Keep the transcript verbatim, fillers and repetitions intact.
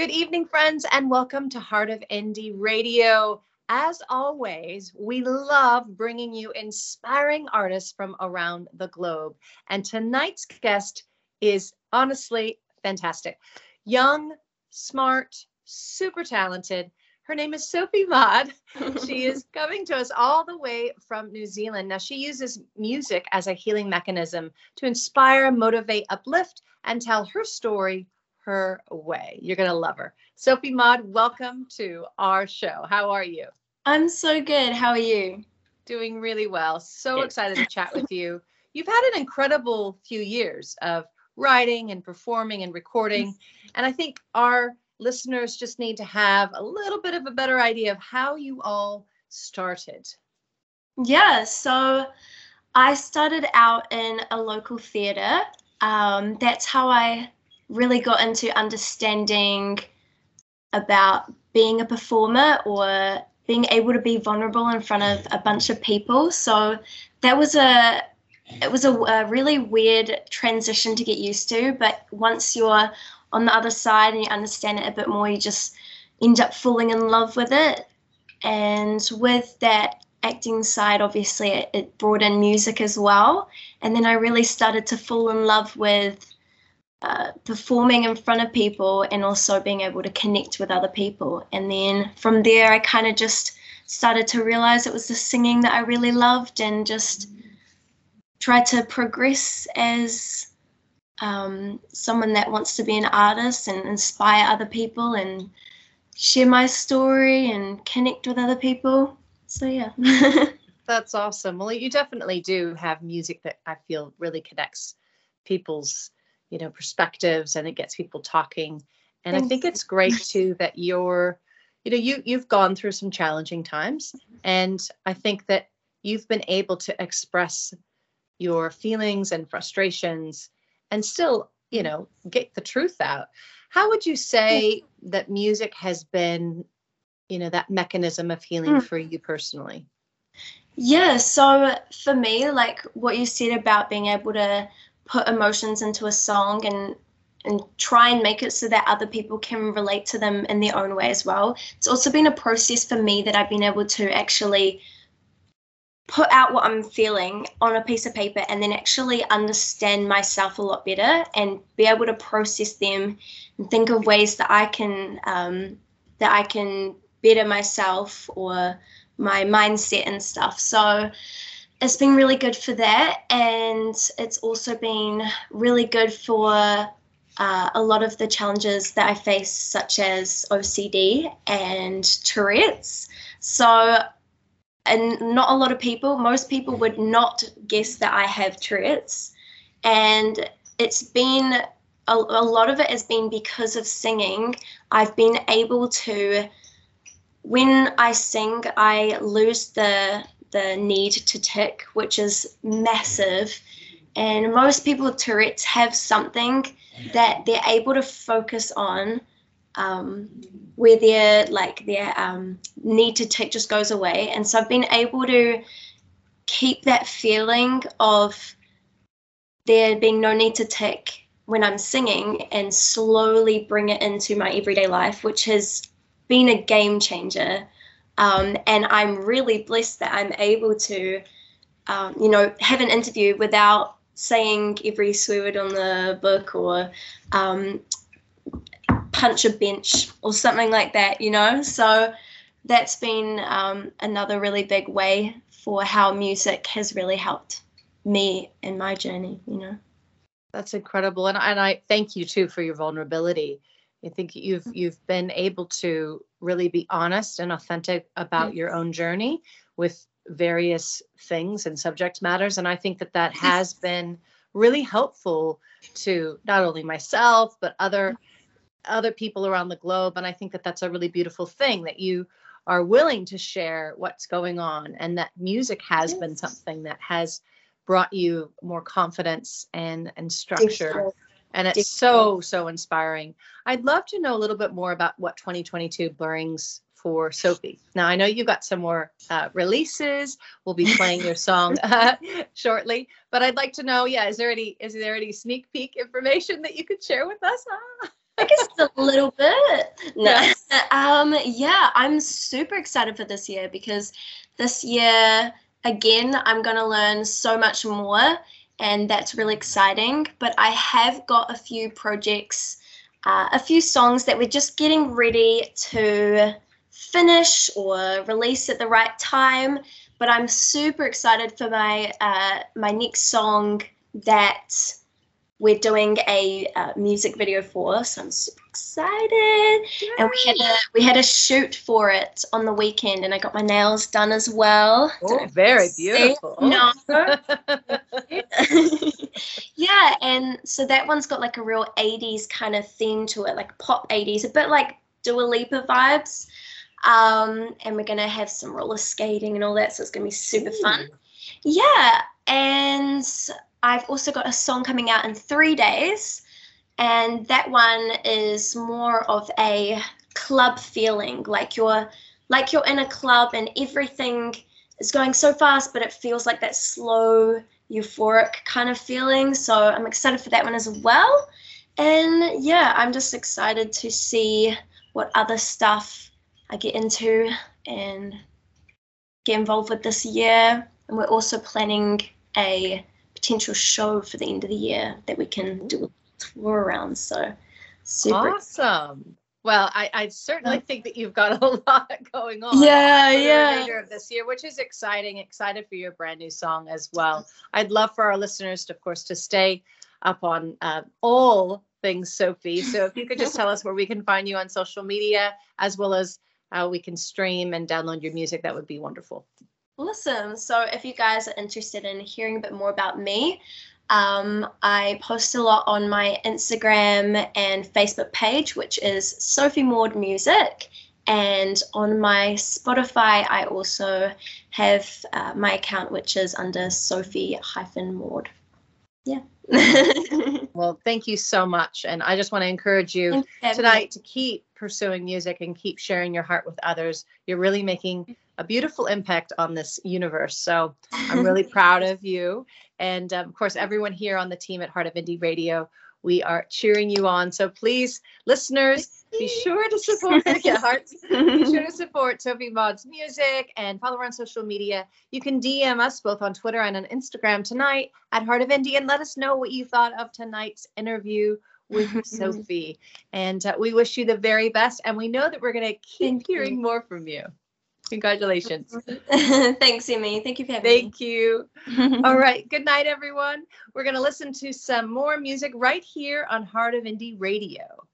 Good evening, friends, and welcome to Heart of Indie Radio. As always, we love bringing you inspiring artists from around the globe. And tonight's guest is honestly fantastic. Young, smart, super talented. Her name is Sophie Maud. She is coming to us all the way from New Zealand. Now, she uses music as a healing mechanism to inspire, motivate, uplift, and tell her story her way. You're going to love her. Sophie Maud, welcome to our show. How are you? I'm so good. How are you? Doing really well. So good. Excited to chat with you. You've had an incredible few years of writing and performing and recording. And I think our listeners just need to have a little bit of a better idea of how you all started. Yeah, so I started out in a local theatre. Um, that's how I really got into understanding about being a performer or being able to be vulnerable in front of a bunch of people. So that was a it was a, a really weird transition to get used to, but once you're on the other side and you understand it a bit more, you just end up falling in love with it. And with that acting side, obviously it, it brought in music as well. And then I really started to fall in love with Uh, performing in front of people and also being able to connect with other people. And then from there, I kind of just started to realize it was the singing that I really loved and just tried to progress as um, someone that wants to be an artist and inspire other people and share my story and connect with other people. So, yeah. That's awesome. Well, you definitely do have music that I feel really connects people's you know, perspectives, and it gets people talking. And I think it's great too that you're, you know, you, you've gone through some challenging times. And I think that you've been able to express your feelings and frustrations and still, you know, get the truth out. How would you say that music has been, you know, that mechanism of healing mm. for you personally? Yeah. So for me, like what you said about being able to put emotions into a song and and try and make it so that other people can relate to them in their own way as well. It's also been a process for me that I've been able to actually put out what I'm feeling on a piece of paper and then actually understand myself a lot better and be able to process them and think of ways that I can um, that I can better myself or my mindset and stuff. So it's been really good for that, and it's also been really good for uh, a lot of the challenges that I face, such as O C D and Tourette's. So, and not a lot of people, most people would not guess that I have Tourette's, and it's been, a, a lot of it has been because of singing. I've been able to, when I sing, I lose the the need to tick, which is massive. And most people with Tourette's have something that they're able to focus on um, where their like their um, need to tick just goes away. And so I've been able to keep that feeling of there being no need to tick when I'm singing and slowly bring it into my everyday life, which has been a game changer. Um, and I'm really blessed that I'm able to, um, you know, have an interview without saying every swear word on the book or um, punch a bench or something like that, you know. So that's been um, another really big way for how music has really helped me in my journey, you know. That's incredible. And, and I thank you, too, for your vulnerability. I think you've you've been able to really be honest and authentic about your own journey with various things and subject matters. And I think that that has been really helpful to not only myself, but other other people around the globe. And I think that that's a really beautiful thing that you are willing to share what's going on, and that music has yes. been something that has brought you more confidence and, and structure. And it's so, so inspiring. I'd love to know a little bit more about what twenty twenty-two brings for Sophie. Now, I know you've got some more uh, releases. We'll be playing your song uh, shortly. But I'd like to know, yeah, is there any is there any sneak peek information that you could share with us? I guess it's a little bit. No. um, yeah, I'm super excited for this year because this year, again, I'm going to learn so much more, and that's really exciting. But I have got a few projects, uh, a few songs that we're just getting ready to finish or release at the right time. But I'm super excited for my uh, my next song that we're doing a uh, music video for. So I'm super excited. Yay. And we had a we had a shoot for it on the weekend, and I got my nails done as well. Oh, very beautiful. No. Yeah, and so that one's got like a real eighties kind of theme to it, like pop eighties, a bit like Dua Lipa vibes. Um, and we're going to have some roller skating and all that, so it's going to be super fun. Yeah, and I've also got a song coming out in three days, and that one is more of a club feeling, like you're, like you're in a club and everything is going so fast, but it feels like that slow, euphoric kind of feeling, so I'm excited for that one as well. And, yeah, I'm just excited to see what other stuff I get into and get involved with this year. And we're also planning a potential show for the end of the year that we can do a tour around. So super awesome. Well, I, I certainly think that you've got a lot going on. Yeah, yeah. The remainder of this year, which is exciting. Excited for your brand new song as well. I'd love for our listeners, to, of course, to stay up on uh, all things Sophie. So if you could just tell us where we can find you on social media, as well as how uh, we can stream and download your music, that would be wonderful. Awesome. So if you guys are interested in hearing a bit more about me, um, I post a lot on my Instagram and Facebook page, which is Sophie Maud Music. And on my Spotify, I also have uh, my account, which is under Sophie hyphen Maud. Yeah. Well, thank you so much. And I just want to encourage you tonight to keep pursuing music and keep sharing your heart with others. You're really making a beautiful impact on this universe. So I'm really proud of you. And um, of course, everyone here on the team at Heart of Indie Radio, we are cheering you on. So please, listeners, be sure to support hearts. Be sure to support Sophie Maud's music and follow her on social media. You can D M us both on Twitter and on Instagram tonight at Heart of Indie, and let us know what you thought of tonight's interview with Sophie. And uh, we wish you the very best. And we know that we're going to keep Thank hearing you. more from you. Congratulations. Thanks, Yemi. Thank you for having Thank me. Thank you. All right. Good night, everyone. We're going to listen to some more music right here on Heart of Indie Radio.